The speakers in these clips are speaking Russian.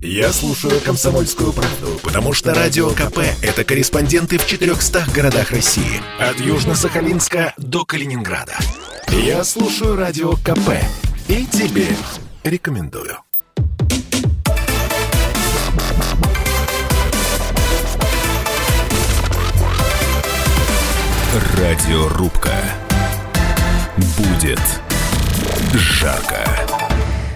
Я слушаю «Комсомольскую правду», потому что Радио КП – это корреспонденты в 400 городах России. От Южно-Сахалинска до Калининграда. Я слушаю Радио КП и тебе рекомендую. Радиорубка. Будет жарко.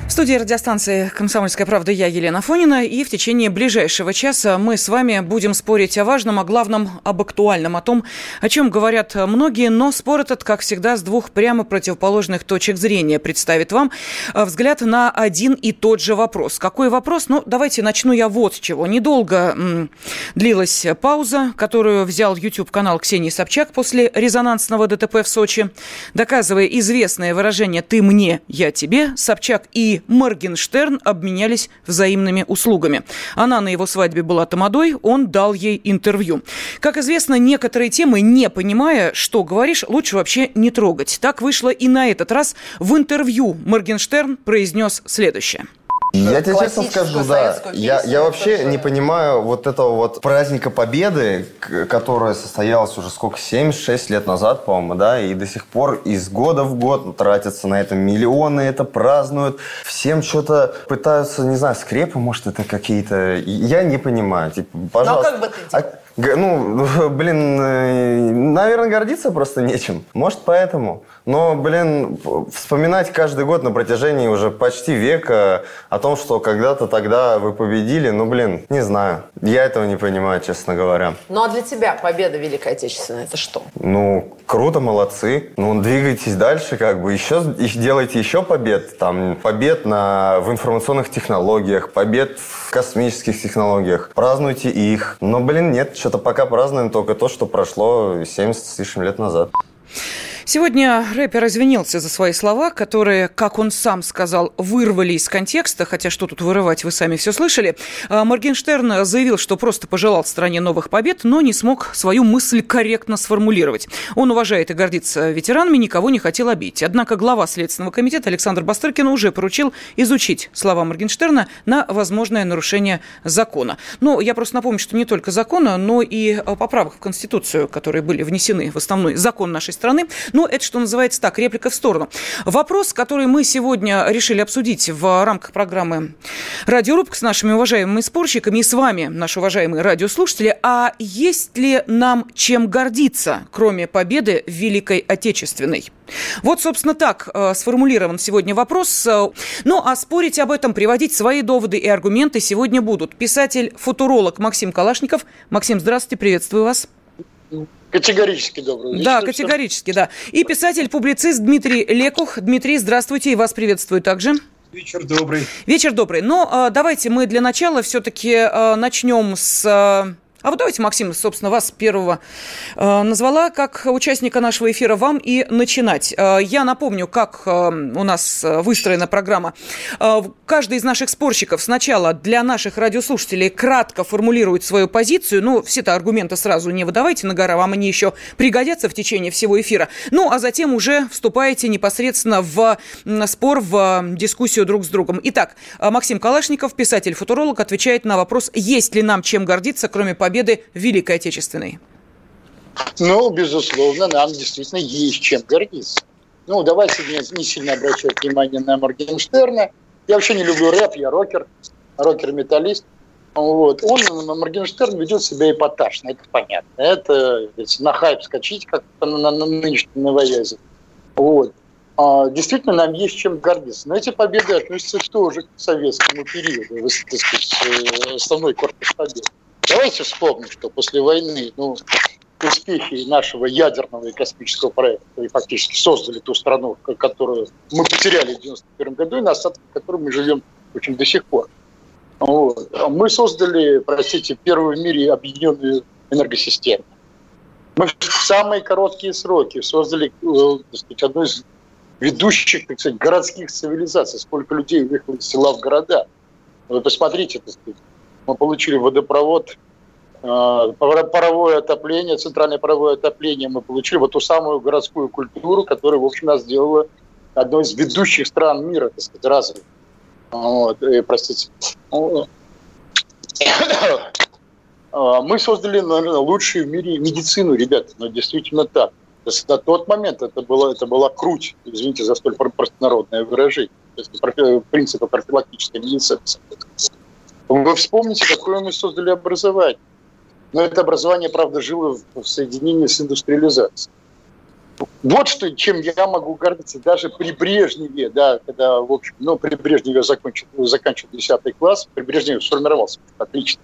В студии радиостанции «Комсомольская правда» я, Елена Афонина, и в течение ближайшего часа мы с вами будем спорить о важном, о главном, об актуальном, о том, о чем говорят многие, но спор этот, как всегда, с двух прямо противоположных точек зрения представит вам взгляд на один и тот же вопрос. Какой вопрос? Ну, давайте начну я вот с чего. Недолго длилась пауза, которую взял YouTube-канал Ксении Собчак после резонансного ДТП в Сочи, доказывая известное выражение «ты мне, я тебе». Собчак и Моргенштерн обменялись взаимными услугами. Она на его свадьбе была тамадой, он дал ей интервью. Как известно, некоторые темы, не понимая, что говоришь, лучше вообще не трогать. Так вышло и на этот раз. В интервью Моргенштерн произнес следующее. Я тебе честно скажу, да, я вообще не понимаю вот этого вот праздника Победы, которое состоялось уже сколько, 7-6 лет назад, по-моему, да, и до сих пор из года в год тратятся на это миллионы, это празднуют, всем что-то пытаются, не знаю, скрепы, может, это какие-то, я не понимаю, типа, пожалуйста. Ну, как бы ты... Ну, блин, наверное, гордиться просто нечем. Может, поэтому. Но, блин, вспоминать каждый год на протяжении уже почти века о том, что когда-то тогда вы победили, ну, блин, не знаю. Я этого не понимаю, честно говоря. Ну, а для тебя победа Великой Отечественной – это что? Ну, круто, молодцы. Ну, двигайтесь дальше, как бы, еще делайте еще побед. Там, побед в информационных технологиях, побед в космических технологиях. Празднуйте их. Но, блин, нет. Что-то пока празднуем только то, что прошло 70 с лишним лет назад. Сегодня рэпер извинился за свои слова, которые, как он сам сказал, вырвали из контекста, хотя что тут вырывать, вы сами все слышали. Моргенштерн заявил, что просто пожелал стране новых побед, но не смог свою мысль корректно сформулировать. Он уважает и гордится ветеранами, никого не хотел обидеть. Однако глава Следственного комитета Александр Бастрыкин уже поручил изучить слова Моргенштерна на возможное нарушение закона. Но я просто напомню, что не только закона, но и поправок в Конституцию, которые были внесены в основной закон нашей страны. Но это, что называется, так, реплика в сторону. Вопрос, который мы сегодня решили обсудить в рамках программы «Радиорубка» с нашими уважаемыми спорщиками и с вами, наши уважаемые радиослушатели, а есть ли нам чем гордиться, кроме победы в Великой Отечественной? Вот, собственно, так сформулирован сегодня вопрос. Ну, а спорить об этом, приводить свои доводы и аргументы сегодня будут писатель-футуролог Максим Калашников. Максим, здравствуйте, приветствую вас. Категорически добрый вечер. Да, категорически, да. И писатель-публицист Дмитрий Лекух. Дмитрий, здравствуйте, и вас приветствую также. Вечер добрый. Вечер добрый. Но давайте мы для начала все-таки начнем с... А вот давайте, Максим, собственно, вас первого назвала как участника нашего эфира, вам и начинать. Я напомню, как у нас выстроена программа. Каждый из наших спорщиков сначала для наших радиослушателей кратко формулирует свою позицию. Ну, все-то аргументы сразу не выдавайте на гора, вам они еще пригодятся в течение всего эфира. Ну, а затем уже вступаете непосредственно в спор, в дискуссию друг с другом. Итак, Максим Калашников, писатель-футуролог, отвечает на вопрос, есть ли нам чем гордиться, кроме победы Великой Отечественной? Ну, безусловно, нам действительно есть чем гордиться. Ну, давайте не сильно обращать внимание на Моргенштерна. Я вообще не люблю рэп, я рокер, рокер-металлист. Вот. Моргенштерн ведет себя эпатажно, это понятно. Это ведь, на хайп скачить, как на нынешнем новоязе. Вот. Действительно, нам есть чем гордиться. Но эти победы относятся тоже к советскому периоду, так сказать, основной корпус побед. Давайте вспомним, что после войны успехи нашего ядерного и космического проекта и фактически создали ту страну, которую мы потеряли в 1991 году, и на остатке которой мы живем, в общем, до сих пор. Вот. Мы создали, простите, первую в мире объединенную энергосистему. Мы в самые короткие сроки создали, так сказать, одну из ведущих, так сказать, городских цивилизаций. Сколько людей уехало из села в города. Вы посмотрите, так сказать. Мы получили водопровод, паровое отопление, центральное паровое отопление. Мы получили вот ту самую городскую культуру, которая, в общем, нас сделала одной из ведущих стран мира, так сказать, развитых. Вот, простите. Мы создали, наверное, лучшую в мире медицину, ребята, но действительно так. На тот момент это была круть, извините за столь простонародное выражение, принципы профилактической медицины. Вы вспомните, какое мы создали образование. Но это образование, правда, жило в соединении с индустриализацией. Вот что, чем я могу гордиться. Даже при Брежневе, да, когда, в общем, при Брежневе заканчивал 10 класс, при Брежневе сформировался. Отлично.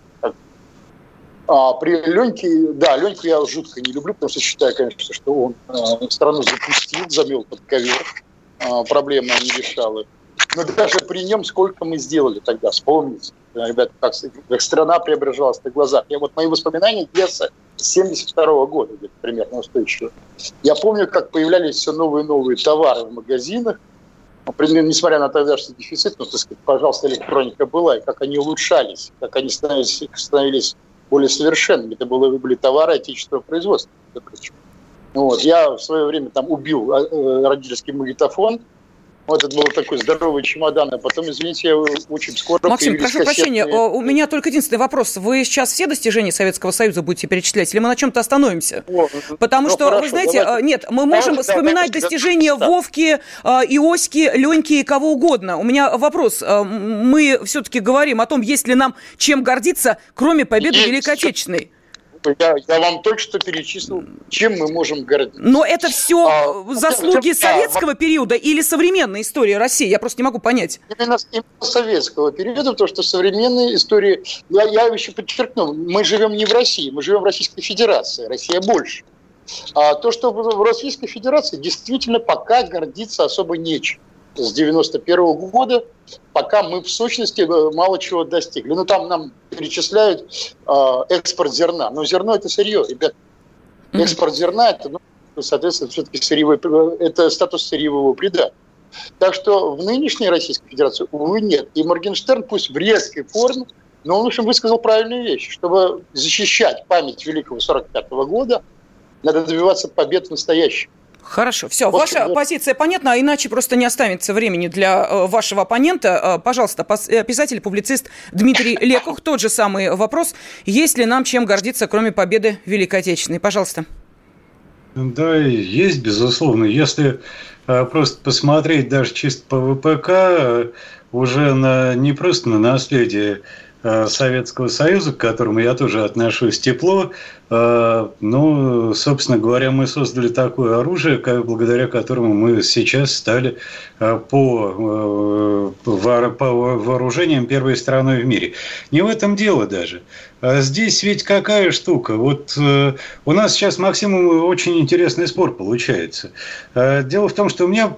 А при Леньке, да, Леньку я жутко не люблю, потому что считаю, конечно, что он страну запустил, замел под ковер, проблемы не решал их. Но даже при нем сколько мы сделали тогда, вспомните, ребята, как страна преображалась на глазах. Я вот мои воспоминания детства 1972 года, где-то примерно устойчиво. Я помню, как появлялись все новые и новые товары в магазинах, несмотря на тогдашний дефицит, но, так сказать, пожалуйста, электроника была, и как они улучшались, как они становились более совершенными. Это были товары отечественного производства. Вот. Я в свое время там убил родительский магнитофон. Вот это был такой здоровый чемодан, а потом, извините, я очень скоро... Максим, прошу прощения, у меня только единственный вопрос. Вы сейчас все достижения Советского Союза будете перечислять, или мы на чем-то остановимся? Потому что, хорошо, вы знаете, давайте. Нет, мы можем вспоминать достижения Вовки, Иоськи, Леньки и кого угодно. У меня вопрос. Мы все-таки говорим о том, есть ли нам чем гордиться, кроме победы Великой Отечественной. Я вам только что перечислил, чем мы можем гордиться. Но это все заслуги советского периода или современной истории России? Я просто не могу понять. Именно советского периода, потому что современные истории... Я еще подчеркну, мы живем не в России, мы живем в Российской Федерации. Россия больше. А то, что в Российской Федерации действительно пока гордиться особо нечем. С 91 года, пока мы в сущности мало чего достигли. Ну, там нам перечисляют экспорт зерна. Но зерно – это сырье, ребят. Экспорт зерна – это, соответственно, все-таки это статус сырьевого придатка. Так что в нынешней Российской Федерации, увы, нет. И Моргенштерн, пусть в резкой форме, но он, в общем, высказал правильную вещь. Чтобы защищать память великого 45 года, надо добиваться побед настоящих. Хорошо, все, ваша позиция понятна, а иначе просто не останется времени для вашего оппонента. Пожалуйста, писатель, публицист Дмитрий Лекух, тот же самый вопрос. Есть ли нам чем гордиться, кроме победы Великой Отечественной? Пожалуйста. Да, есть, безусловно. Если просто посмотреть даже чисто по ВПК, уже не просто на наследие Советского Союза, к которому я тоже отношусь тепло. Ну, собственно говоря, мы создали такое оружие, благодаря которому мы сейчас стали по вооружениям первой страной в мире. Не в этом дело даже. Здесь ведь какая штука? Вот у нас сейчас с Максимом очень интересный спор получается. Дело в том, что я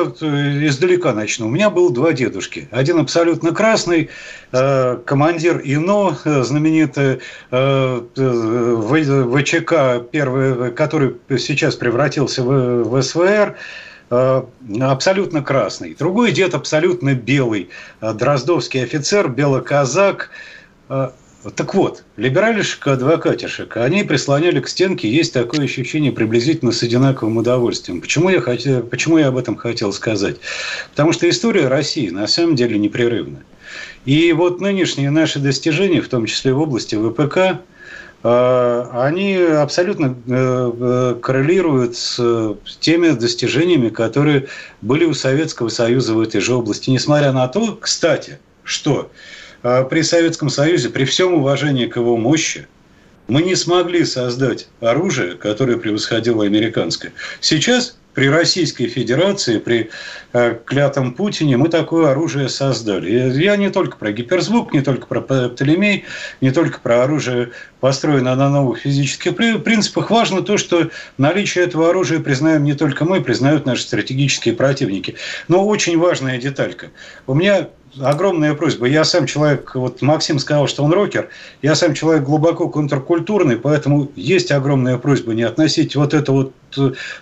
издалека начну. У меня было два дедушки. Один абсолютно красный, командир ИНО, знаменитый ВЧК, первый, который сейчас превратился в СВР, абсолютно красный. Другой дед абсолютно белый, дроздовский офицер, белоказак. Так вот, либералишек и адвокатишек, они прислоняли к стенке, есть такое ощущение приблизительно с одинаковым удовольствием. Почему я об этом хотел сказать? Потому что история России на самом деле непрерывна. И вот нынешние наши достижения, в том числе в области ВПК, они абсолютно коррелируют с теми достижениями, которые были у Советского Союза в этой же области. Несмотря на то, кстати, что при Советском Союзе, при всем уважении к его мощи, мы не смогли создать оружие, которое превосходило американское. Сейчас при Российской Федерации, при клятом Путине мы такое оружие создали. Я не только про гиперзвук, не только про Птолемей, не только про оружие, построенное на новых физических принципах. Важно то, что наличие этого оружия признаем не только мы, признают наши стратегические противники. Но очень важная деталька. У меня... огромная просьба. Я сам человек, вот Максим сказал, что он рокер, я сам человек глубоко контркультурный, поэтому есть огромная просьба не относить вот эту вот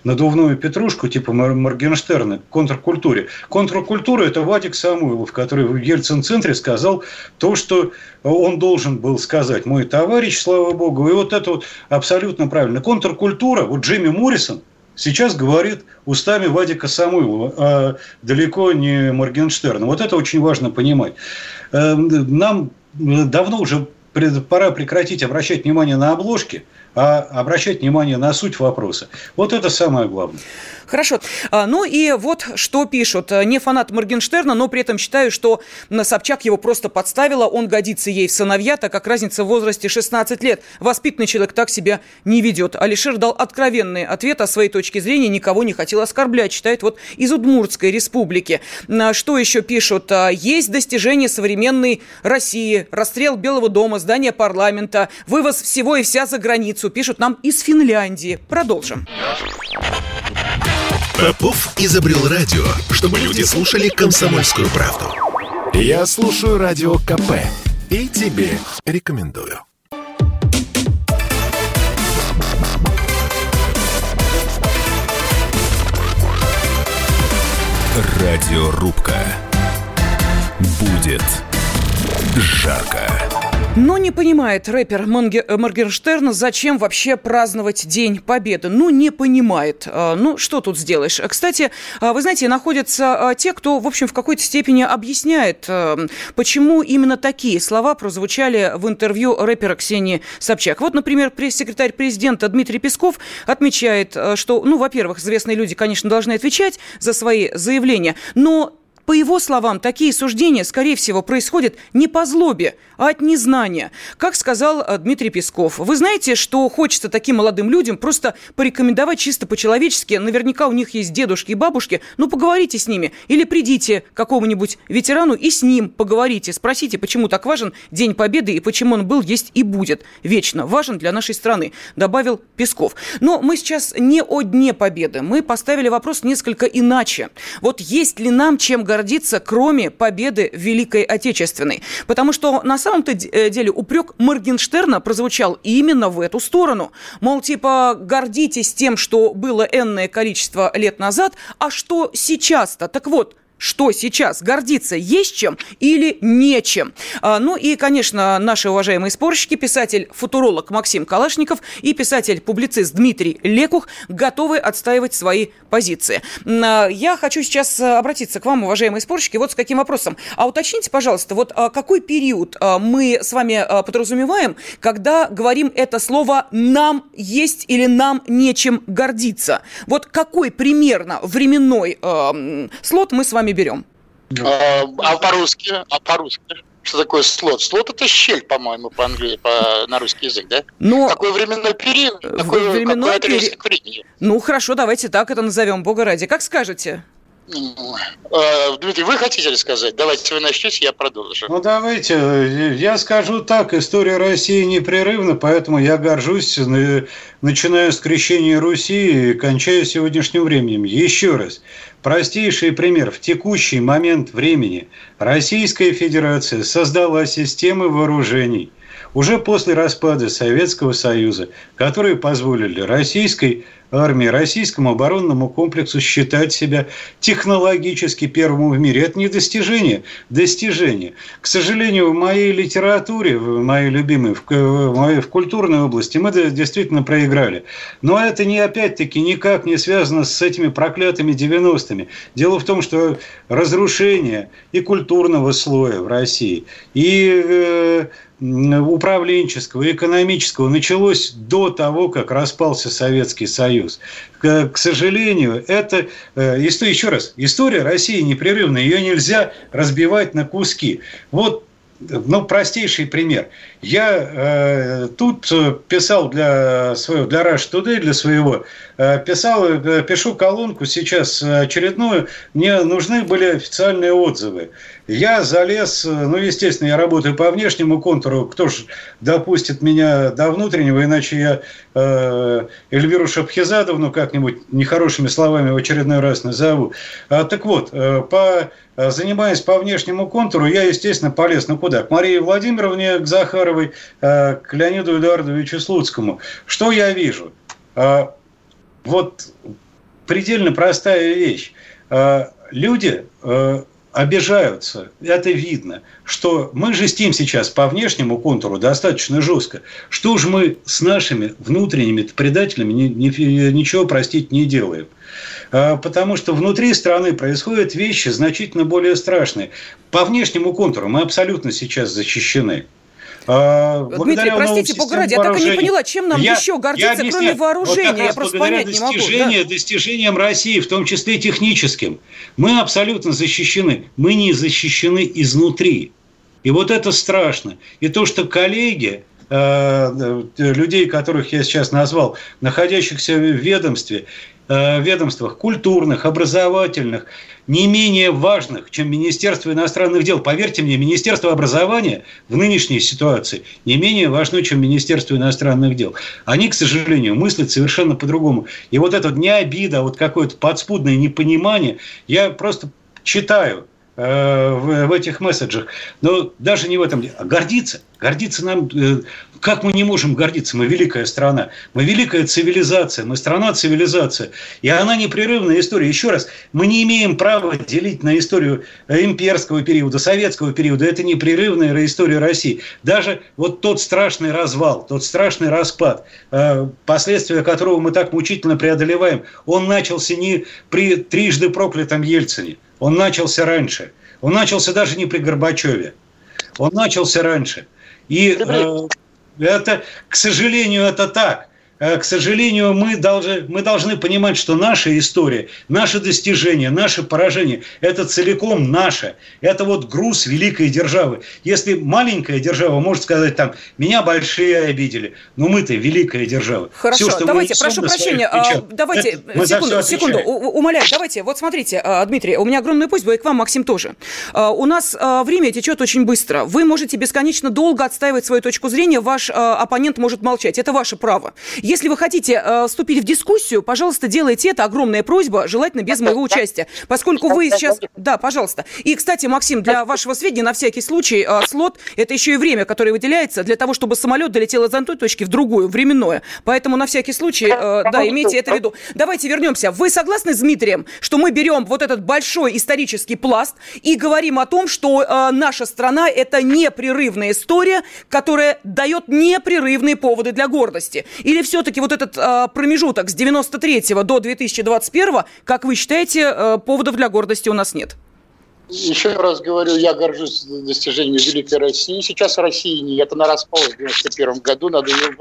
надувную петрушку типа Моргенштерна к контркультуре. Контркультура – это Вадик Самойлов, который в Ельцин-центре сказал то, что он должен был сказать. Мой товарищ, слава богу, и вот это вот абсолютно правильно. Контркультура, вот Джимми Моррисон сейчас говорит устами Вадика Самойлова, а далеко не Моргенштерна. Вот это очень важно понимать. Нам давно уже пора прекратить обращать внимание на обложки, а обращать внимание на суть вопроса. Вот это самое главное. Хорошо. Ну и вот что пишут. Не фанат Моргенштерна, но при этом считаю, что Собчак его просто подставила. Он годится ей в сыновья, так как разница в возрасте 16 лет. Воспитанный человек так себя не ведет. Алишер дал откровенный ответ о своей точке зрения. Никого не хотел оскорблять, считает вот из Удмуртской республики. Что еще пишут? Есть достижения современной России. Расстрел Белого дома, здание парламента, вывоз всего и вся за границу. Пишут нам из Финляндии. Продолжим. Попов изобрел радио, чтобы люди слушали «Комсомольскую правду». Я слушаю радио КП и тебе рекомендую. Радиорубка. Будет жарко. Но не понимает рэпер Моргенштерн, зачем вообще праздновать День Победы. Ну, не понимает. Ну, что тут сделаешь? Кстати, вы знаете, находятся те, кто, в общем, в какой-то степени объясняет, почему именно такие слова прозвучали в интервью рэпера Ксении Собчак. Вот, например, пресс-секретарь президента Дмитрий Песков отмечает, что, ну, во-первых, известные люди, конечно, должны отвечать за свои заявления, но... По его словам, такие суждения, скорее всего, происходят не по злобе, а от незнания. Как сказал Дмитрий Песков, вы знаете, что хочется таким молодым людям просто порекомендовать чисто по-человечески. Наверняка у них есть дедушки и бабушки. Ну, поговорите с ними. Или придите к какому-нибудь ветерану и с ним поговорите. Спросите, почему так важен День Победы и почему он был, есть и будет вечно важен для нашей страны, добавил Песков. Но мы сейчас не о Дне Победы. Мы поставили вопрос несколько иначе. Вот есть ли нам чем говорить? Гордиться, кроме победы в Великой Отечественной. Потому что на самом-то деле упрек Моргенштерна прозвучал именно в эту сторону. Мол, типа, гордитесь тем, что было энное количество лет назад, а что сейчас-то? Так вот, что сейчас? Гордиться есть чем или нечем? Ну и, конечно, наши уважаемые спорщики, писатель-футуролог Максим Калашников и писатель-публицист Дмитрий Лекух готовы отстаивать свои позиции. Я хочу сейчас обратиться к вам, уважаемые спорщики, вот с каким вопросом. А уточните, пожалуйста, вот какой период мы с вами подразумеваем, когда говорим это слово «нам есть» или «нам нечем гордиться»? Вот какой примерно временной слот мы с вами берем. А по-русски? Что такое слот? Слот – это щель, по-моему, на русский язык, да? Но... Какой временной период? Какой отрезок времени? Ну, хорошо, давайте так это назовем, бога ради. Как скажете? Дмитрий, вы хотите ли сказать? Давайте вы начнете, я продолжу. Ну, давайте. Я скажу так. История России непрерывна, поэтому я горжусь, начиная с крещения Руси и кончая сегодняшним временем. Еще раз. Простейший пример. В текущий момент времени Российская Федерация создала системы вооружений уже после распада Советского Союза, которые позволили российской армии, российскому оборонному комплексу считать себя технологически первым в мире. Это не достижение. Достижение. К сожалению, в моей литературе, в моей любимой, в культурной области мы действительно проиграли. Но это не, опять-таки, никак не связано с этими проклятыми 90-ми. Дело в том, что разрушение и культурного слоя в России, и управленческого, экономического началось до того, как распался Советский Союз. К сожалению, это... Еще раз, история России непрерывна, ее нельзя разбивать на куски. Вот, ну, простейший пример. Я тут писал для Rush Today, для своего, пишу колонку сейчас очередную, мне нужны были официальные отзывы. Я залез, ну, естественно, я работаю по внешнему контуру, кто же допустит меня до внутреннего, иначе я Эльвиру Шапхизадовну как-нибудь нехорошими словами в очередной раз назову. Так вот, занимаясь по внешнему контуру, я, естественно, полез, ну, куда? К Марии Владимировне, к Захаровой, к Леониду Эдуардовичу Слуцкому. Что я вижу? Вот предельно простая вещь. Люди... обижаются, это видно, что мы жестим сейчас по внешнему контуру достаточно жестко. Что же мы с нашими внутренними предателями ничего, простить, не делаем? Потому что внутри страны происходят вещи значительно более страшные. По внешнему контуру мы абсолютно сейчас защищены. Дмитрий, простите, погодите, я так и не поняла, чем нам еще гордиться, кроме вооружения. Вот я просто понять не могу. Да. Достижениям России, в том числе техническим, мы абсолютно защищены. Мы не защищены изнутри. И вот это страшно. И то, что коллеги людей, которых я сейчас назвал, находящихся в ведомствах культурных, образовательных, не менее важных, чем Министерство иностранных дел. Поверьте мне, Министерство образования в нынешней ситуации не менее важно, чем Министерство иностранных дел. Они, к сожалению, мыслят совершенно по-другому. И вот это не обида, а вот какое-то подспудное непонимание, я просто читаю в этих месседжах. Но даже не в этом. Гордиться нам... Как мы не можем гордиться? Мы великая страна. Мы великая цивилизация. Мы страна-цивилизация. И она непрерывная история. Еще раз, мы не имеем права делить на историю имперского периода, советского периода. Это непрерывная история России. Даже вот тот страшный развал, тот страшный распад, последствия которого мы так мучительно преодолеваем, он начался не при трижды проклятом Ельцине. Он начался раньше. Он начался даже не при Горбачеве. Он начался раньше. И это, к сожалению, это так. К сожалению, мы должны понимать, что наша история, наши достижения, наши поражения – это целиком наше. Это вот груз великой державы. Если маленькая держава может сказать, там, меня большие обидели, но мы-то великая держава. Хорошо, все, давайте, прошу прощения, давайте, секунду, умоляю, давайте, вот смотрите, Дмитрий, у меня огромная просьба, и к вам, Максим, тоже. У нас время течет очень быстро. Вы можете бесконечно долго отстаивать свою точку зрения, ваш оппонент может молчать, это ваше право. Если вы хотите вступить в дискуссию, пожалуйста, делайте это. Огромная просьба, желательно без моего участия. Поскольку вы сейчас... Да, пожалуйста. И, кстати, Максим, для вашего сведения, на всякий случай, слот – это еще и время, которое выделяется для того, чтобы самолет долетел из одной точки в другую, временное. Поэтому, на всякий случай, да, имейте это в виду. Давайте вернемся. Вы согласны с Дмитрием, что мы берем вот этот большой исторический пласт и говорим о том, что наша страна – это непрерывная история, которая дает непрерывные поводы для гордости? Или все-таки вот этот промежуток с 93-го до 2021-го, как вы считаете, поводов для гордости у нас нет? Еще раз говорю, я горжусь достижениями великой России. Сейчас России нет, она распалась в 91 году, надо ее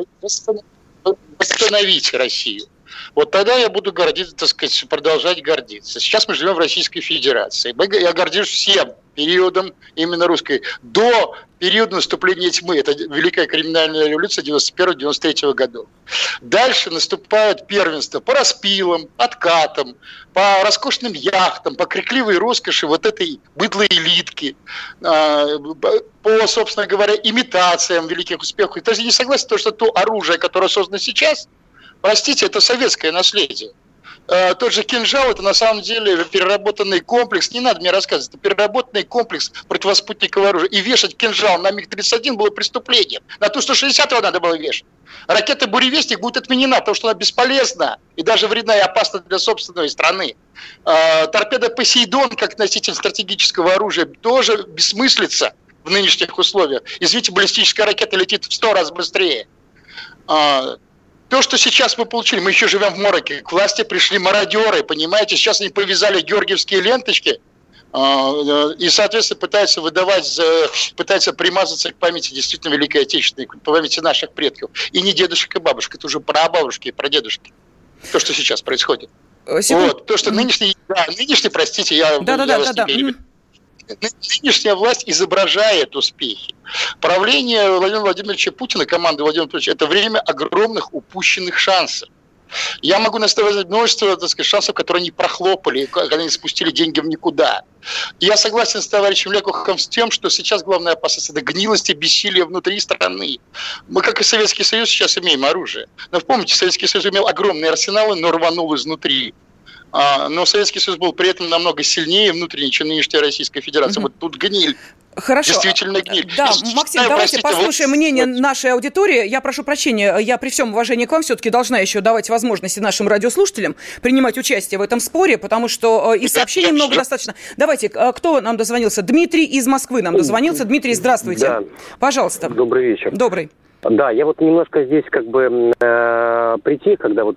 восстановить, Россию. Вот тогда я буду гордиться, так сказать, продолжать гордиться. Сейчас мы живем в Российской Федерации. Я горжусь всем периодом именно русской. До периода наступления тьмы, это Великая криминальная революция 91-93 годов. Дальше наступают первенства по распилам, откатам, по роскошным яхтам, по крикливой роскоши вот этой быдлой элитки, по, собственно говоря, имитациям великих успехов. И даже не согласен, что то оружие, которое создано сейчас, простите, это советское наследие. Тот же «Кинжал» – это на самом деле переработанный комплекс, не надо мне рассказывать, это переработанный комплекс противоспутникового оружия. И вешать «Кинжал» на МиГ-31 было преступлением. На Ту-160 надо было вешать. Ракета «Буревестник» будет отменена, потому что она бесполезна и даже вредна и опасна для собственной страны. Торпеда «Посейдон» как носитель стратегического оружия тоже бессмыслица в нынешних условиях. Извините, баллистическая ракета летит в 100 раз быстрее. То, что сейчас мы получили, мы еще живем в мороке, к власти пришли мародеры, понимаете, сейчас они повязали георгиевские ленточки и, соответственно, пытаются примазаться к памяти действительно Великой Отечественной, к памяти наших предков. И не дедушек и бабушек, это уже прабабушки и прадедушки, то, что сейчас происходит. Вот, то, что нынешняя власть изображает успехи. Правление Владимира Владимировича Путина, команды Владимира Владимировича, это время огромных упущенных шансов. Я могу наставить множество, так сказать, шансов, которые они прохлопали, когда они спустили деньги в никуда. И я согласен с товарищем Лекухом с тем, что сейчас главная опасность – это гнилость и бессилие внутри страны. Мы, как и Советский Союз, сейчас имеем оружие. Но помните, Советский Союз имел огромные арсеналы, но рванул изнутри. Но Советский Союз был при этом намного сильнее внутренне, чем нынешняя Российская Федерация. Вот тут гниль. Хорошо. Действительно гниль. Да, Максим, давайте послушаем мнение нашей аудитории. Я прошу прощения, я при всем уважении к вам все-таки должна еще давать возможности нашим радиослушателям принимать участие в этом споре, потому что и сообщений много достаточно. Давайте, кто нам дозвонился? Дмитрий из Москвы нам дозвонился. Дмитрий, здравствуйте. Да. Пожалуйста. Добрый вечер. Добрый. Да, я вот немножко здесь как бы прийти, когда вот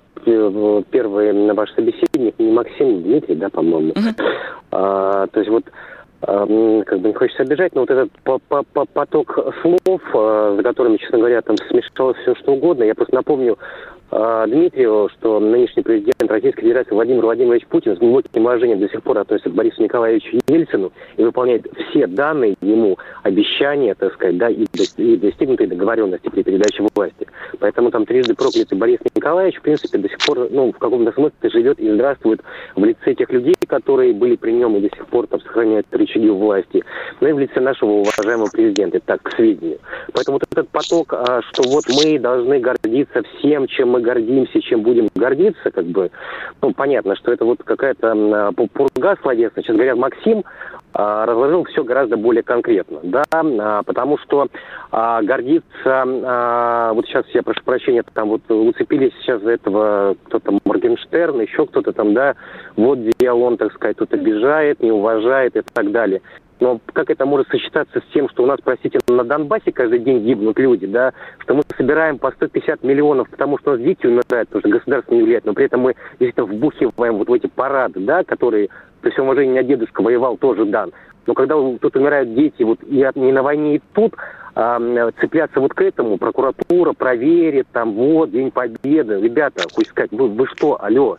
первый ваш собеседник, не Максим, Дмитрий, да, по-моему, то есть вот как бы не хочется обижать, но вот этот поток слов, за которыми, честно говоря, там смешалось все что угодно, я просто напомню Дмитрию, что нынешний президент Российской Федерации Владимир Владимирович Путин с глубоким уважением до сих пор относится к Борису Николаевичу Ельцину и выполняет все данные ему обещания, так сказать, да, и достигнутые договоренности при передаче власти. Поэтому там трижды проклятый Борис Николаевич, в принципе, до сих пор, ну, в каком-то смысле живет и здравствует в лице тех людей, которые были при нем и до сих пор там сохраняют рычаги власти, ну и в лице нашего уважаемого президента, так, к сведению. Поэтому вот этот поток, что вот мы должны гордиться всем, чем мы гордимся, чем будем гордиться, как бы, ну, понятно, что это вот какая-то пурга словесная. Сейчас говорят, Максим разложил все гораздо более конкретно, да, потому что гордиться, вот сейчас, я прошу прощения, там вот уцепились сейчас за этого кто-то Моргенштерн, еще кто-то там, да, вот где он, так сказать, тут обижает, не уважает и так далее. Но как это может сочетаться с тем, что у нас, простите, на Донбассе каждый день гибнут люди, да, что мы собираем по 150 миллионов, потому что у нас дети умирают, потому что государство не влияет, но при этом мы действительно вбухиваем вот в эти парады, да, которые, при всем уважении, у меня дедушка воевал, тоже дан. Но когда тут умирают дети, вот и на войне, и тут, цепляться вот к этому, прокуратура проверит, там, вот, День Победы, ребята, хоть сказать, вы что, алло?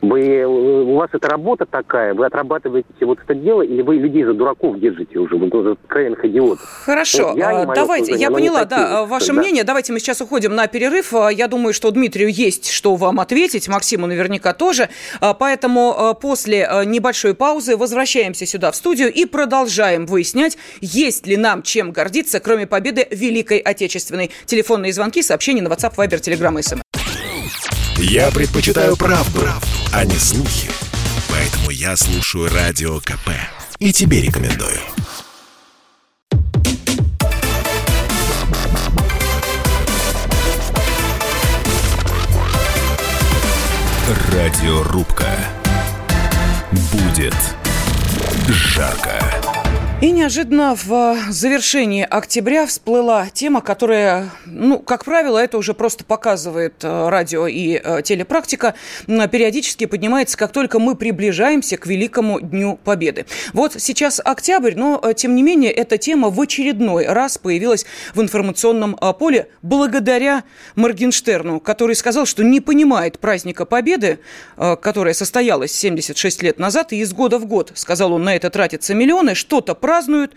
Вы, у вас это работа такая, вы отрабатываете вот это дело, или вы людей за дураков держите уже, вы крайних идиотов? Хорошо, вот давайте, я поняла, да, ваше мнение, давайте мы сейчас уходим на перерыв, я думаю, что Дмитрию есть что вам ответить, Максиму наверняка тоже, поэтому после небольшой паузы возвращаемся сюда в студию и продолжаем выяснять, есть ли нам чем гордиться, кроме победы Великой Отечественной. Телефонные звонки, сообщения на WhatsApp, Viber, Telegram и SMS. Я предпочитаю правду, а не слухи. Поэтому я слушаю Радио КП. И тебе рекомендую. Радиорубка. Будет жарко. И неожиданно в завершении октября всплыла тема, которая, ну, как правило, это уже просто показывает радио и телепрактика, периодически поднимается, как только мы приближаемся к Великому Дню Победы. Вот сейчас октябрь, но, тем не менее, эта тема в очередной раз появилась в информационном поле благодаря Моргенштерну, который сказал, что не понимает праздника Победы, которая состоялась 76 лет назад, и из года в год, сказал он, на это тратятся миллионы, что-то празднуют,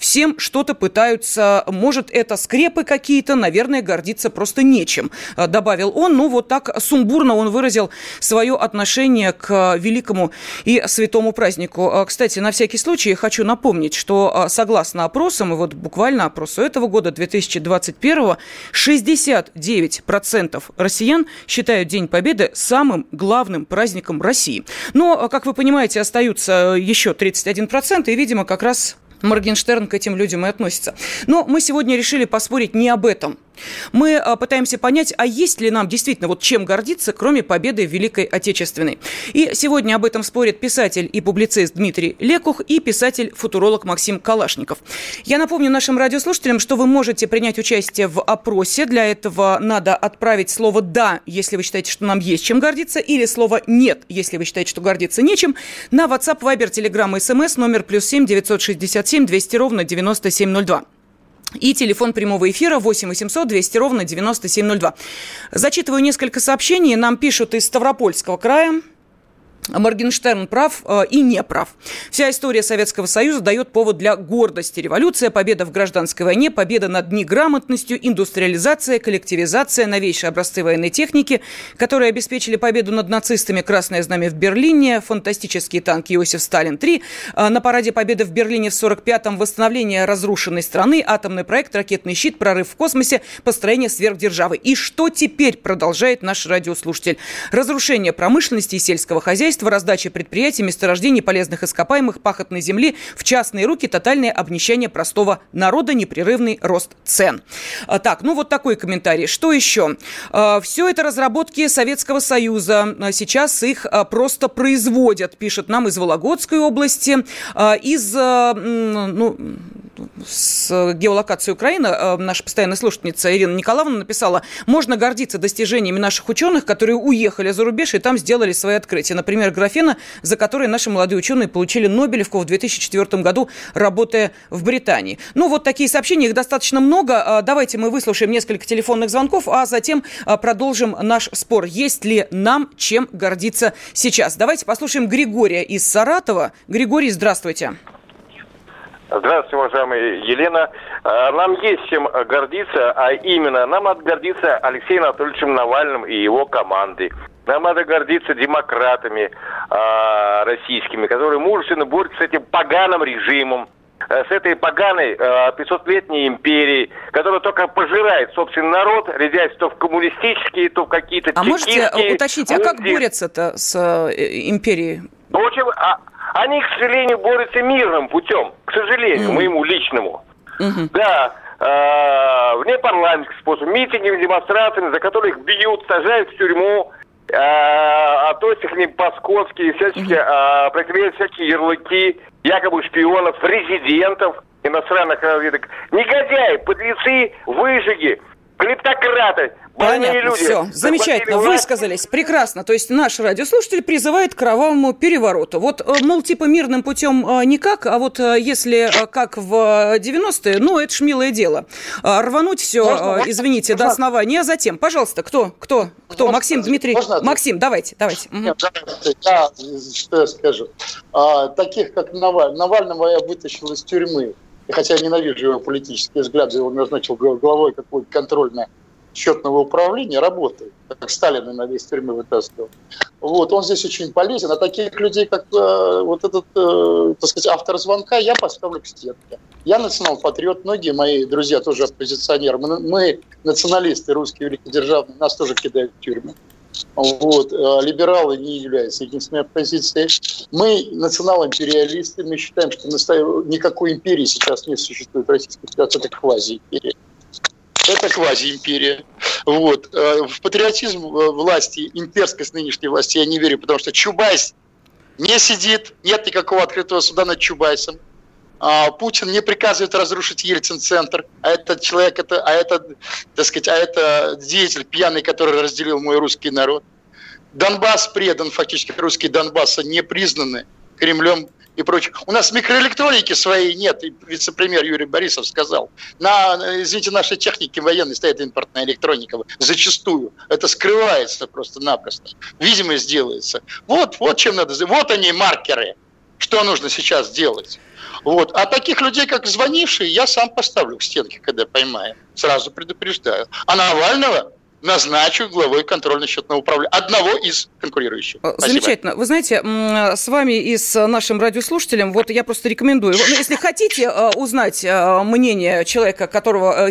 всем что-то пытаются, может, это скрепы какие-то, наверное, гордиться просто нечем, добавил он. Ну, вот так сумбурно он выразил свое отношение к великому и святому празднику. Кстати, на всякий случай хочу напомнить, что согласно опросам, и вот буквально опросу этого года, 2021-го, 69% россиян считают День Победы самым главным праздником России. Но, как вы понимаете, остаются еще 31%, и, видимо, как раз Моргенштерн к этим людям и относится. Но мы сегодня решили поспорить не об этом. Мы пытаемся понять, а есть ли нам действительно вот чем гордиться, кроме победы в Великой Отечественной. И сегодня об этом спорят писатель и публицист Дмитрий Лекух и писатель-футуролог Максим Калашников. Я напомню нашим радиослушателям, что вы можете принять участие в опросе. Для этого надо отправить слово «да», если вы считаете, что нам есть чем гордиться, или слово «нет», если вы считаете, что гордиться нечем, на WhatsApp, Viber, Telegram и SMS номер +7 967 200 97 02. И телефон прямого эфира 8 800 200 ровно 9702. Зачитываю несколько сообщений. Нам пишут из Ставропольского края. Моргенштерн прав и не прав. Вся история Советского Союза дает повод для гордости. Революция, победа в гражданской войне, победа над неграмотностью, индустриализация, коллективизация, новейшие образцы военной техники, которые обеспечили победу над нацистами, красное знамя в Берлине, фантастические танки Иосиф Сталин-3, на параде победы в Берлине в 1945-м, восстановление разрушенной страны, атомный проект, ракетный щит, прорыв в космосе, построение сверхдержавы. И что теперь, продолжает наш радиослушатель? Разрушение промышленности и сельского хозяйства, хозяйства, раздача предприятий, месторождений полезных ископаемых, пахотной земли в частные руки, тотальное обнищание простого народа, непрерывный рост цен. Так, ну вот такой комментарий. Что еще? Все это разработки Советского Союза. Сейчас их просто производят, пишет нам из Вологодской области, из... Ну, с геолокацией Украины наша постоянная слушательница Ирина Николаевна написала: можно гордиться достижениями наших ученых, которые уехали за рубеж и там сделали свои открытия. Например, графена, за который наши молодые ученые получили Нобелевку в 2004 году, работая в Британии. Ну, вот такие сообщения, их достаточно много. Давайте мы выслушаем несколько телефонных звонков, а затем продолжим наш спор. Есть ли нам чем гордиться сейчас? Давайте послушаем Григория из Саратова. Григорий, здравствуйте. Здравствуйте, уважаемая Елена. Нам есть чем гордиться, а именно нам надо гордиться Алексеем Анатольевичем Навальным и его командой. Нам надо гордиться демократами российскими, которые мужественно борются с этим поганым режимом, с этой поганой 500-летней империей, которая только пожирает собственный народ, рядясь то в коммунистические, то в какие-то чекистские... А можете уточнить, а как борются-то с империей? В общем, они, к сожалению, борются мирным путем. К сожалению, моему личному. Да, вне парламентских способов, митингами, демонстрациями, за которые их бьют, сажают в тюрьму, относятся к ним по-скотски, и всячески предъявляют всякие ярлыки, якобы шпионов, резидентов иностранных разведок. Негодяи, подлецы, выжиги, клептократы. Понятно, все. Замечательно, высказались. Прекрасно. То есть наш радиослушатель призывает к кровавому перевороту. Вот, мол, типа мирным путем никак, а вот если как в 90-е, ну, это ж милое дело. Рвануть все, можно, извините, можно? До основания. А затем, пожалуйста, кто? Можно? Максим, Дмитрий. Можно? Максим, давайте. Да, что я скажу. Таких, как Навального я вытащил из тюрьмы. И хотя я ненавижу его политические взгляды, его назначил главой какой-то контрольной счетного управления, работает, как Сталина на весь тюрьмы вытаскивал. Вот, он здесь очень полезен, а таких людей, как вот этот, так сказать, автор звонка, я поставлю к стенке. Я национал-патриот, многие мои друзья тоже оппозиционеры, мы националисты русские, великодержавные, нас тоже кидают в тюрьмы. Вот, либералы не являются единственной оппозицией. Мы национал-империалисты, мы считаем, что никакой империи сейчас не существует в Российской Федерации, это квази-империя. Это квази-империя. Вот. В патриотизм власти, имперскость нынешней власти я не верю, потому что Чубайс не сидит, нет никакого открытого суда над Чубайсом. Путин не приказывает разрушить Ельцин-центр, а этот человек, это деятель пьяный, который разделил мой русский народ. Донбасс предан, фактически русские Донбасса не признаны Кремлем и прочее. У нас микроэлектроники своей нет, и вице-премьер Юрий Борисов сказал. Извините, нашей техники военной стоит импортная электроника. Зачастую. Это скрывается просто-напросто. Видимо, сделается. Вот чем надо. Вот они, маркеры. Что нужно сейчас делать. Вот. А таких людей, как звонившие, я сам поставлю к стенке, когда поймаю. Сразу предупреждаю. А Навального... назначу главой контрольно-счетного управления. Одного из конкурирующих. Спасибо. Замечательно. Вы знаете, с вами и с нашим радиослушателем, вот я просто рекомендую, если хотите узнать мнение человека,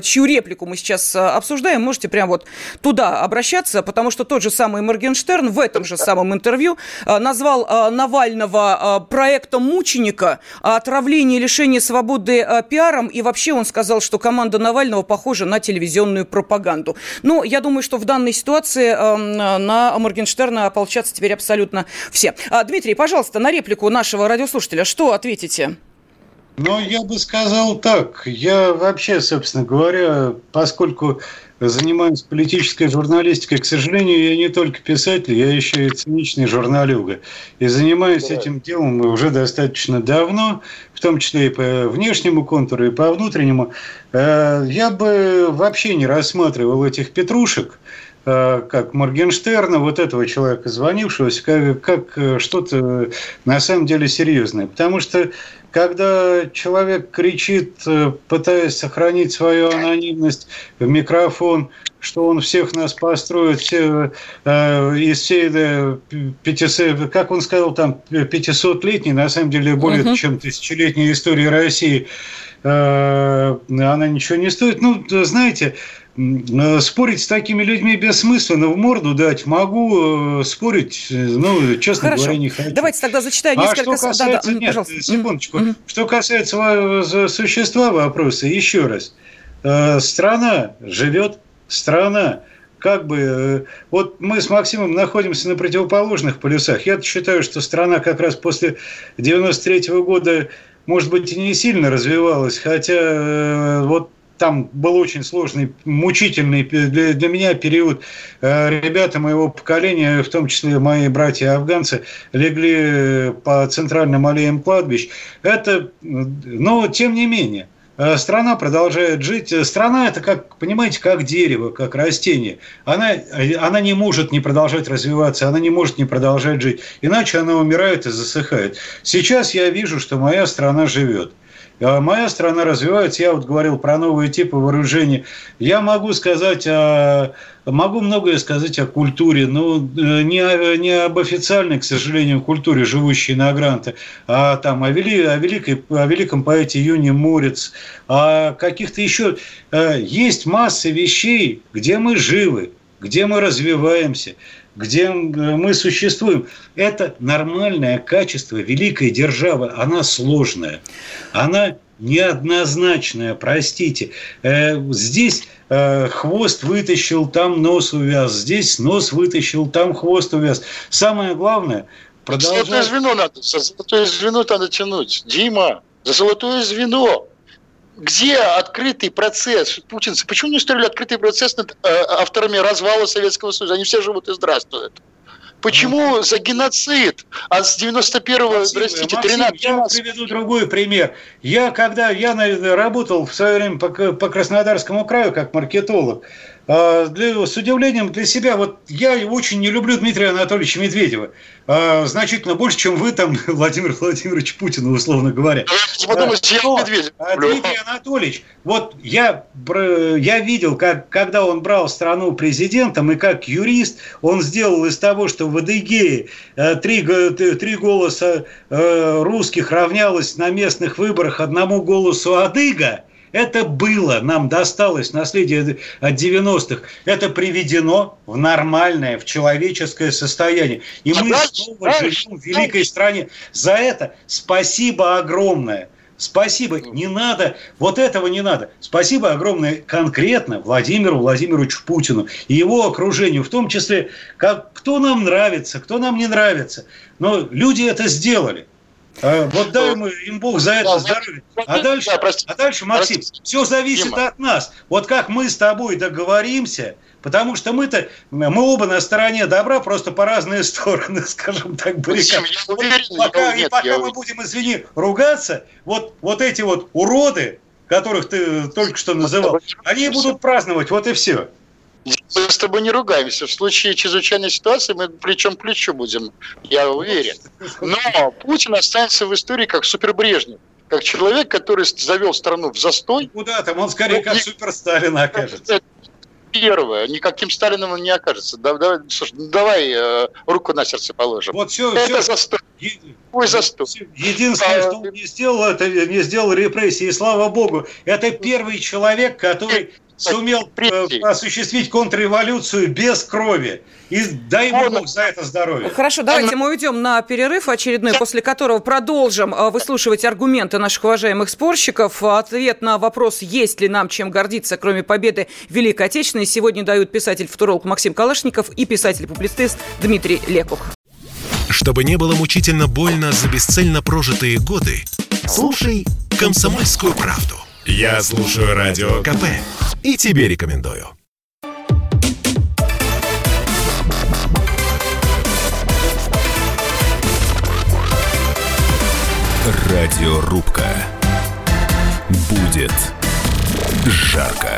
чью реплику мы сейчас обсуждаем, можете прям вот туда обращаться, потому что тот же самый Моргенштерн в этом же самом интервью назвал Навального проектом мученика, отравление и лишение свободы пиаром, и вообще он сказал, что команда Навального похожа на телевизионную пропаганду. Ну, я думаю, что в данной ситуации на Моргенштерна ополчатся теперь абсолютно все. Дмитрий, пожалуйста, на реплику нашего радиослушателя, что ответите? Ну, я бы сказал так. Я вообще, собственно говоря, поскольку занимаюсь политической журналистикой, к сожалению, я не только писатель, я еще и циничный журналюга. И занимаюсь этим делом уже достаточно давно, в том числе и по внешнему контуру, и по внутреннему. Я бы вообще не рассматривал этих петрушек, как Моргенштерна, вот этого человека, звонившегося, как что-то на самом деле серьезное. Потому что когда человек кричит, пытаясь сохранить свою анонимность в микрофон, что он всех нас построит из всей 500, как он сказал, там 500-летней, на самом деле более чем тысячелетней истории России, она ничего не стоит. Ну, знаете, Спорить с такими людьми бессмысленно, в морду дать могу, спорить, ну, честно Хорошо. Говоря, не хочу. Давайте тогда зачитаю несколько... А что касается... Да, нет, секундочку. Что касается существа вопроса, еще раз. Страна живет, страна. Как бы, вот мы с Максимом находимся на противоположных полюсах. Я считаю, что страна как раз после 93-го года, может быть, и не сильно развивалась, хотя вот там был очень сложный, мучительный для меня период. Ребята моего поколения, в том числе мои братья-афганцы, легли по центральным аллеям кладбищ. Это, но тем не менее, страна продолжает жить. Страна – это, как, понимаете, как дерево, как растение. Она не может не продолжать развиваться, она не может не продолжать жить. Иначе она умирает и засыхает. Сейчас я вижу, что моя страна живет. Моя страна развивается, я вот говорил про новые типы вооружений. Я могу многое сказать о культуре, но не об официальной, к сожалению, культуре, живущей на гранты, а там о великом поэте Юни Морец, о каких-то еще... Есть масса вещей, где мы живы, где мы развиваемся, где мы существуем. Это нормальное качество великой державы. Она сложная, она неоднозначная, простите. Здесь хвост вытащил, там нос увяз. Здесь нос вытащил, там хвост увяз. Самое главное, продолжать... Золотое звено-то надо тянуть. Дима, за золотое звено. Где открытый процесс? Путинцы почему не устроили открытый процесс над авторами развала Советского Союза? Они все живут и здравствуют. Почему за геноцид? А с 91-го, простите, 13-го... Я вам приведу другой пример. Когда я работал в свое время по Краснодарскому краю как маркетолог, с удивлением для себя, вот я очень не люблю Дмитрия Анатольевича Медведева. Значительно больше, чем вы там, Владимир Владимирович Путин, условно говоря. Дмитрий Анатольевич, вот я видел, когда он брал страну президентом, и как юрист он сделал из того, что в Адыгее три голоса русских равнялось на местных выборах одному голосу адыга. Это было, нам досталось наследие от 90-х. Это приведено в нормальное, в человеческое состояние. И мы снова живем в великой стране. За это спасибо огромное. Спасибо. Не надо. Вот этого не надо. Спасибо огромное конкретно Владимиру Владимировичу Путину и его окружению. В том числе, кто нам нравится, кто нам не нравится. Но люди это сделали. Вот дай им Бог за это здоровье. А дальше, Максим, все зависит от нас. Вот как мы с тобой договоримся, потому что мы оба на стороне добра, просто по разные стороны, скажем так, баррикад. Пока мы будем, извини, ругаться, вот эти вот уроды, которых ты только что называл, они будут праздновать, вот и все. Мы с тобой не ругаемся. В случае чрезвычайной ситуации мы плечом к плечу будем, я уверен. Но Путин останется в истории как супербрежнев, как человек, который завел страну в застой. Куда там? Он скорее как суперсталин окажется. Первое. Никаким Сталином он не окажется. Давай руку на сердце положим. Вот все, это застой. Ой, застой. Единственное, что он не сделал, это не сделал репрессии. И слава богу, это первый человек, который... сумел осуществить контрреволюцию без крови. И дай ему Бог за это здоровье. Хорошо, давайте мы уйдем на перерыв очередной, после которого продолжим выслушивать аргументы наших уважаемых спорщиков. Ответ на вопрос, есть ли нам чем гордиться, кроме победы Великой Отечественной, сегодня дают писатель-футуролог Максим Калашников и писатель-публицист Дмитрий Лекух. Чтобы не было мучительно больно за бесцельно прожитые годы, слушай «Комсомольскую правду». Я слушаю Радио КП и тебе рекомендую. Радиорубка. Будет жарко.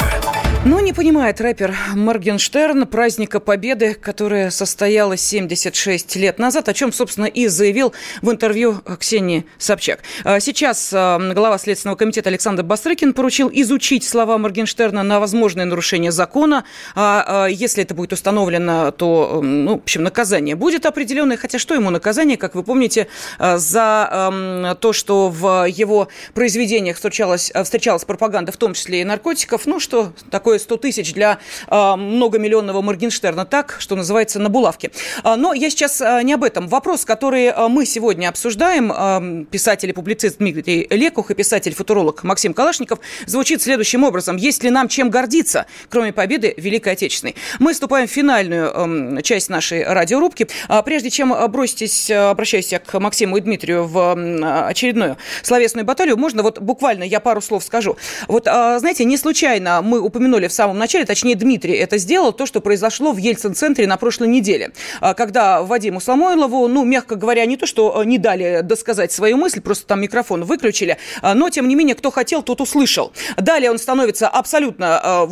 Но не понимает рэпер Моргенштерн праздника Победы, которое состоялось 76 лет назад, о чем, собственно, и заявил в интервью Ксении Собчак. Сейчас глава Следственного комитета Александр Бастрыкин поручил изучить слова Моргенштерна на возможное нарушение закона. А если это будет установлено, то, в общем, наказание будет определенное. Хотя что ему наказание, как вы помните, за то, что в его произведениях встречалась пропаганда, в том числе и наркотиков, что такое стоит 100 тысяч для многомиллионного Моргенштерна. Так, что называется, на булавке. Но я сейчас не об этом. Вопрос, который мы сегодня обсуждаем, писатель и публицист Дмитрий Лекух и писатель-футуролог Максим Калашников, звучит следующим образом. Есть ли нам чем гордиться, кроме победы Великой Отечественной? Мы вступаем в финальную часть нашей радиорубки. Прежде чем обращаюсь я к Максиму и Дмитрию в очередную словесную баталию, можно вот буквально я пару слов скажу. Вот, знаете, не случайно мы упомянули в самом начале, точнее, Дмитрий это сделал, то, что произошло в Ельцин-центре на прошлой неделе, когда Вадиму Самойлову, мягко говоря, не то, что не дали досказать свою мысль, просто там микрофон выключили, но, тем не менее, кто хотел, тот услышал. Далее он становится абсолютно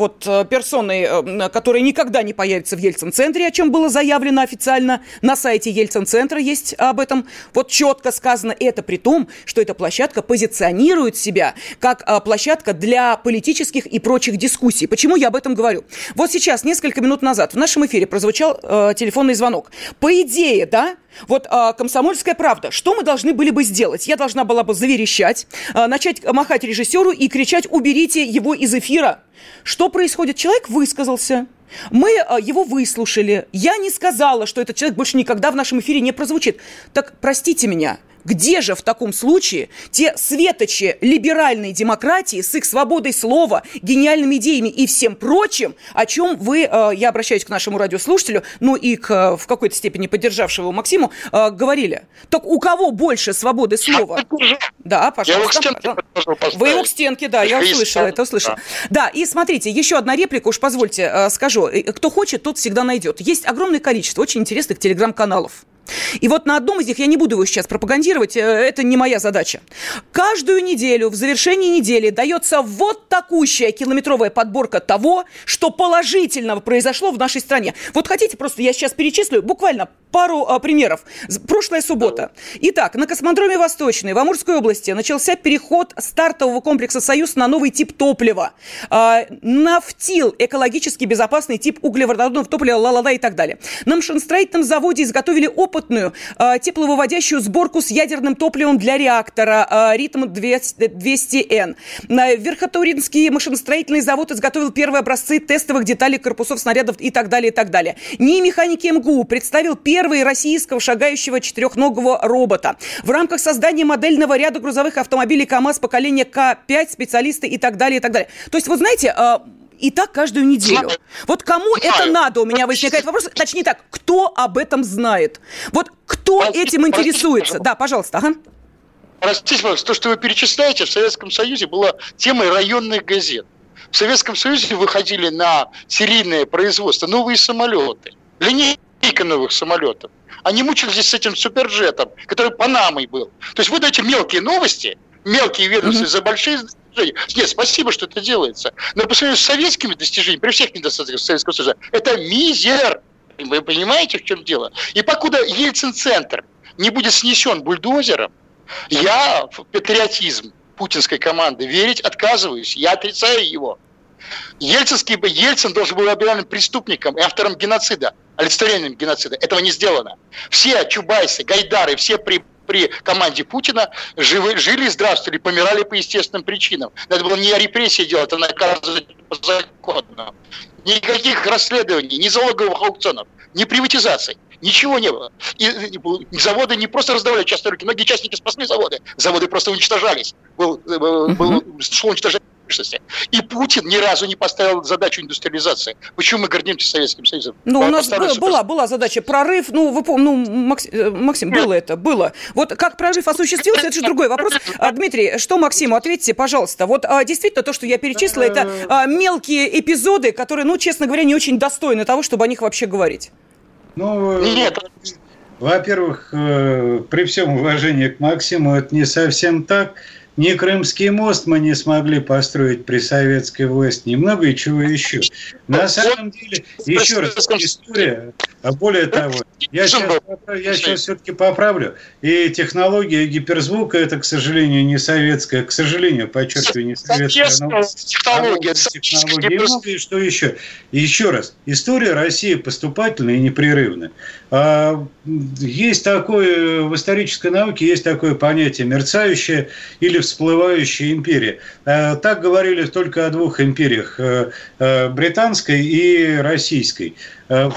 персоной, которая никогда не появится в Ельцин-центре, о чем было заявлено официально на сайте Ельцин-центра, есть об этом вот четко сказано. Это при том, что эта площадка позиционирует себя как площадка для политических и прочих дискуссий. Почему я об этом говорю? Вот сейчас, несколько минут назад, в нашем эфире прозвучал телефонный звонок. По идее, да? Вот «Комсомольская правда». Что мы должны были бы сделать? Я должна была бы заверещать, начать махать режиссеру и кричать «уберите его из эфира». Что происходит? Человек высказался. Мы его выслушали. Я не сказала, что этот человек больше никогда в нашем эфире не прозвучит. Так простите меня. Где же в таком случае те светочи либеральной демократии с их свободой слова, гениальными идеями и всем прочим, о чем вы, я обращаюсь к нашему радиослушателю, и к в какой-то степени поддержавшему Максиму, говорили? Так у кого больше свободы слова? Да, пожалуйста. Вы его к стенке, да, я услышала, это услышала. Да, и смотрите, еще одна реплика, уж позвольте, скажу. Кто хочет, тот всегда найдет. Есть огромное количество очень интересных телеграм-каналов. И вот на одном из них, я не буду его сейчас пропагандировать, это не моя задача. Каждую неделю, в завершении недели, дается вот такущая километровая подборка того, что положительного произошло в нашей стране. Вот хотите, просто я сейчас перечислю буквально пару примеров. Прошлая суббота. Итак, на космодроме Восточный в Амурской области начался переход стартового комплекса «Союз» на новый тип топлива. Нафтил, экологически безопасный тип углеводородного топлива, ла-ла-ла и так далее. На машиностроительном заводе изготовили опытную тепловыводящую сборку с ядерным топливом для реактора «Ритм 200Н». Верхотуринский машиностроительный завод изготовил первые образцы тестовых деталей корпусов снарядов и так далее, и так далее. НИИ механики МГУ представил первый российского шагающего четырехногого робота. В рамках создания модельного ряда грузовых автомобилей КАМАЗ поколения К5 специалисты и так далее, и так далее. То есть, вот знаете... И так каждую неделю. Вот кому это надо, у меня возникает вопрос. Точнее так, кто об этом знает? Вот кто этим интересуется? Да, пожалуйста. Ага. Простите, пожалуйста, то, что вы перечисляете, в Советском Союзе была темой районных газет. В Советском Союзе выходили на серийное производство новые самолеты. Линейка новых самолетов. Они мучились с этим суперджетом, который Панамой был. То есть вы даете мелкие новости, мелкие ведомства за большие... Нет, спасибо, что это делается. Но по сравнению с советскими достижениями, при всех недостатках Советского Союза, это мизер. Вы понимаете, в чем дело? И покуда Ельцин-центр не будет снесен бульдозером, я в патриотизм путинской команды верить отказываюсь. Я отрицаю его. Ельцин должен был объявлен преступником и автором геноцида, олицетворением геноцида. Этого не сделано. Все Чубайсы, Гайдары, все при команде Путина жили, здравствовали, помирали по естественным причинам. Надо было не репрессии делать, а наказывать по закону. Никаких расследований, ни залоговых аукционов, ни приватизаций. Ничего не было. И заводы не просто раздавали частные руки. Многие частники спасли заводы. Заводы просто уничтожались. Шло уничтожение. И Путин ни разу не поставил задачу индустриализации. Почему мы гордимся Советским Союзом? У нас была задача прорыв. Вы помните, Максим, было. Вот как прорыв осуществился, это же другой вопрос. Дмитрий, что Максиму? Ответьте, пожалуйста. Вот действительно то, что я перечислила, это мелкие эпизоды, которые, честно говоря, не очень достойны того, чтобы о них вообще говорить. Нет. Во-первых, при всем уважении к Максиму, это не совсем так. Ни Крымский мост мы не смогли построить при советской власти, ни много чего еще. На самом деле, еще раз, история, а более того, я сейчас все-таки поправлю. И технология гиперзвука, это, к сожалению, не советская, к сожалению, подчеркиваю, не советская, но технология. И что еще? Еще раз, история России поступательная и непрерывная. Есть такое в исторической науке, есть такое понятие мерцающее или всплывающая империя. Так говорили только о двух империях, британской и российской. То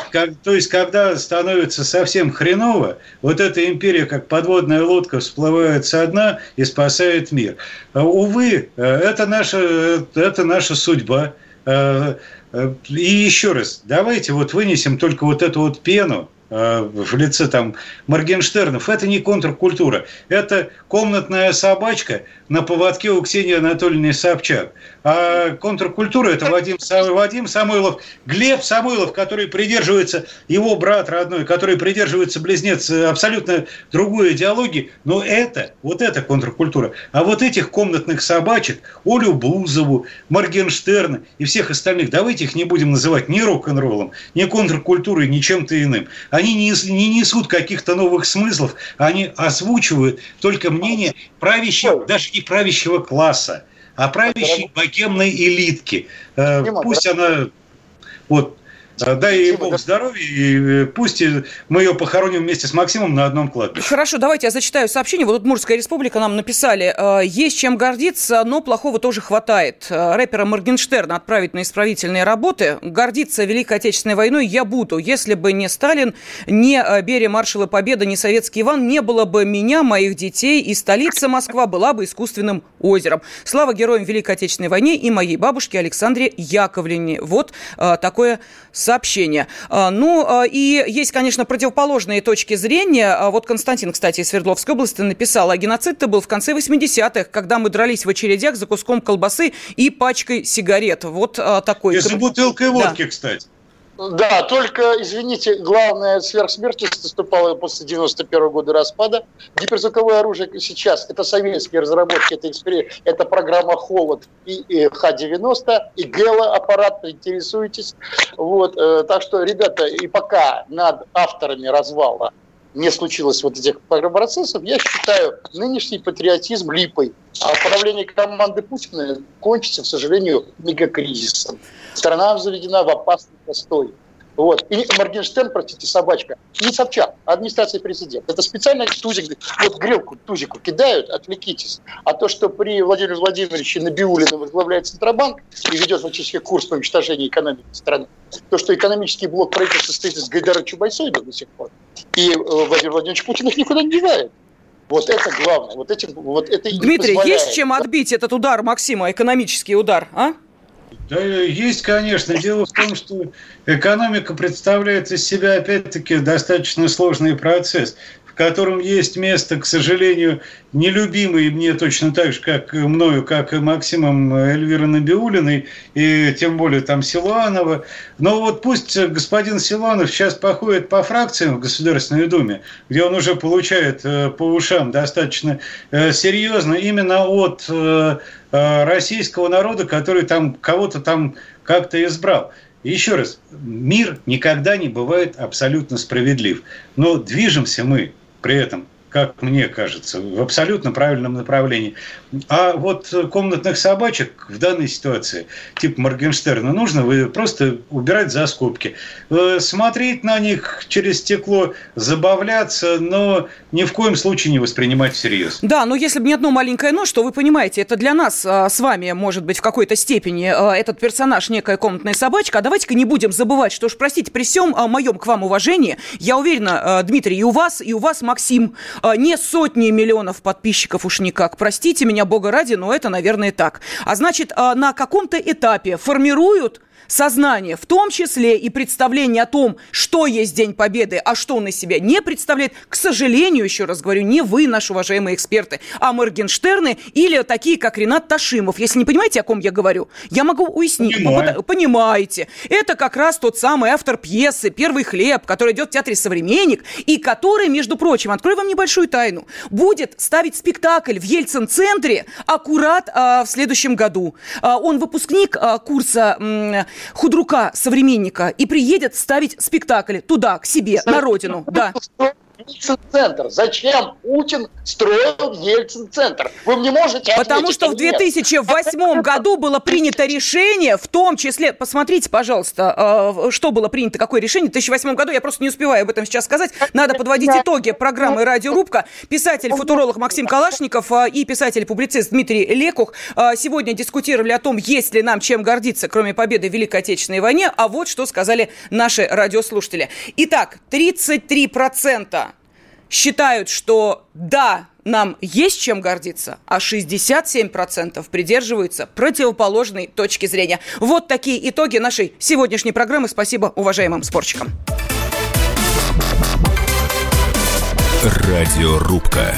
есть, когда становится совсем хреново, вот эта империя, как подводная лодка, всплывает со дна и спасает мир. Увы, это наша судьба. И еще раз, давайте вот вынесем только вот эту вот пену в лице там Моргенштернов. Это не контркультура. Это комнатная собачка на поводке у Ксении Анатольевны Собчак. А контркультура – это Вадим Самойлов. Глеб Самойлов, который придерживается, его брат родной, который придерживается близнец абсолютно другой идеологии. Но это, вот это контркультура. А вот этих комнатных собачек, Олю Бузову, Моргенштерна и всех остальных, давайте их не будем называть ни рок-н-роллом, ни контркультурой, ни чем-то иным. Они не несут каких-то новых смыслов, они озвучивают только мнение правящего, даже не правящего класса, а правящей богемной элитки. Пусть она... Вот, дай ей Бог здоровья, и пусть мы ее похороним вместе с Максимом на одном кладбище. Хорошо, давайте я зачитаю сообщение. Вот тут Мурская республика нам написали. Есть чем гордиться, но плохого тоже хватает. Рэпера Моргенштерна отправить на исправительные работы. Гордиться Великой Отечественной войной я буду. Если бы не Сталин, не Берия, маршалы Победы, не советский Иван, не было бы меня, моих детей, и столица Москва была бы искусственным озером. Слава героям Великой Отечественной войны и моей бабушке Александре Яковлевне. Вот такое сообщение. Ну, и есть, конечно, противоположные точки зрения. Вот Константин, кстати, из Свердловской области написал, а геноцид-то был в конце 80-х, когда мы дрались в очередях за куском колбасы и пачкой сигарет. Вот такой. И за бутылкой водки, да. Кстати. Да, только, извините, главная сверхсмертность наступала после 91 года распада. Гиперзвуковое оружие сейчас – это советские разработки, это программа «Холод» и Х-90, и ГЭЛО-аппарат, интересуетесь. Вот, так что, ребята, и пока над авторами развала не случилось вот этих процессов, я считаю нынешний патриотизм липой. А правление команды Путина кончится, к сожалению, мегакризисом. Страна заведена в опасный постой. Вот. И Моргенштерн, простите, собачка, не Собчак, а администрация президента. Это специально тузик, вот грелку тузику кидают, отвлекитесь. А то, что при Владимире Владимировиче Набиуллина возглавляет Центробанк и ведет фактически курс по уничтожению экономики страны, то, что экономический блок правительства состоит из Гайдара Чубайсоида до сих пор, и Владимир Владимирович Путин их никуда не девает. Вот это главное. Вот это Дмитрий, есть чем отбить этот удар Максима, экономический удар, а? Да, есть, конечно. Дело в том, что экономика представляет из себя, опять-таки, достаточно сложный процесс, в котором есть место, к сожалению, нелюбимой мне точно так же, как мною, как и Максимом, Эльвиры Набиуллиной, и тем более там Силуанова. Но вот пусть господин Силуанов сейчас походит по фракциям в Государственной Думе, где он уже получает по ушам достаточно серьезно именно от российского народа, который там кого-то там как-то избрал. Еще раз, мир никогда не бывает абсолютно справедлив. Но движемся мы при этом, как мне кажется, в абсолютно правильном направлении. А вот комнатных собачек в данной ситуации, типа Моргенштерна, нужно просто убирать за скобки. Смотреть на них через стекло, забавляться, но ни в коем случае не воспринимать всерьез. Да, но если бы не одно маленькое «но», что вы понимаете, это для нас с вами, может быть, в какой-то степени этот персонаж некая комнатная собачка. А давайте-ка не будем забывать, что уж, простите, при всем моем к вам уважении, я уверена, Дмитрий, и у вас, Максим, не сотни миллионов подписчиков уж никак. Простите меня, бога ради, но это, наверное, так. А значит, на каком-то этапе формируют сознание, в том числе и представление о том, что есть День Победы, а что он из себя не представляет. К сожалению, еще раз говорю, не вы, наши уважаемые эксперты, а Моргенштерны или такие, как Ренат Ташимов. Если не понимаете, о ком я говорю, я могу уяснить. Понимаете. Это как раз тот самый автор пьесы «Первый хлеб», который идет в театре «Современник», и который, между прочим, открою вам небольшую тайну, будет ставить спектакль в Ельцин-центре аккурат в следующем году. Он выпускник курса... худрука, современника, и приедет ставить спектакль туда, к себе, на родину. Да. Ельцин-центр. Зачем Путин строил Ельцин-центр? Вы мне можете ответить? Потому что в 2008 году было принято решение, в том числе... Посмотрите, пожалуйста, что было принято, какое решение. В 2008 году, я просто не успеваю об этом сейчас сказать, надо подводить итоги программы «Радиорубка». Писатель-футуролог Максим Калашников и писатель-публицист Дмитрий Лекух сегодня дискутировали о том, есть ли нам чем гордиться, кроме победы в Великой Отечественной войне. А вот что сказали наши радиослушатели. Итак, 33% считают, что да, нам есть чем гордиться, а 67% придерживаются противоположной точки зрения. Вот такие итоги нашей сегодняшней программы. Спасибо уважаемым спорщикам. Радиорубка.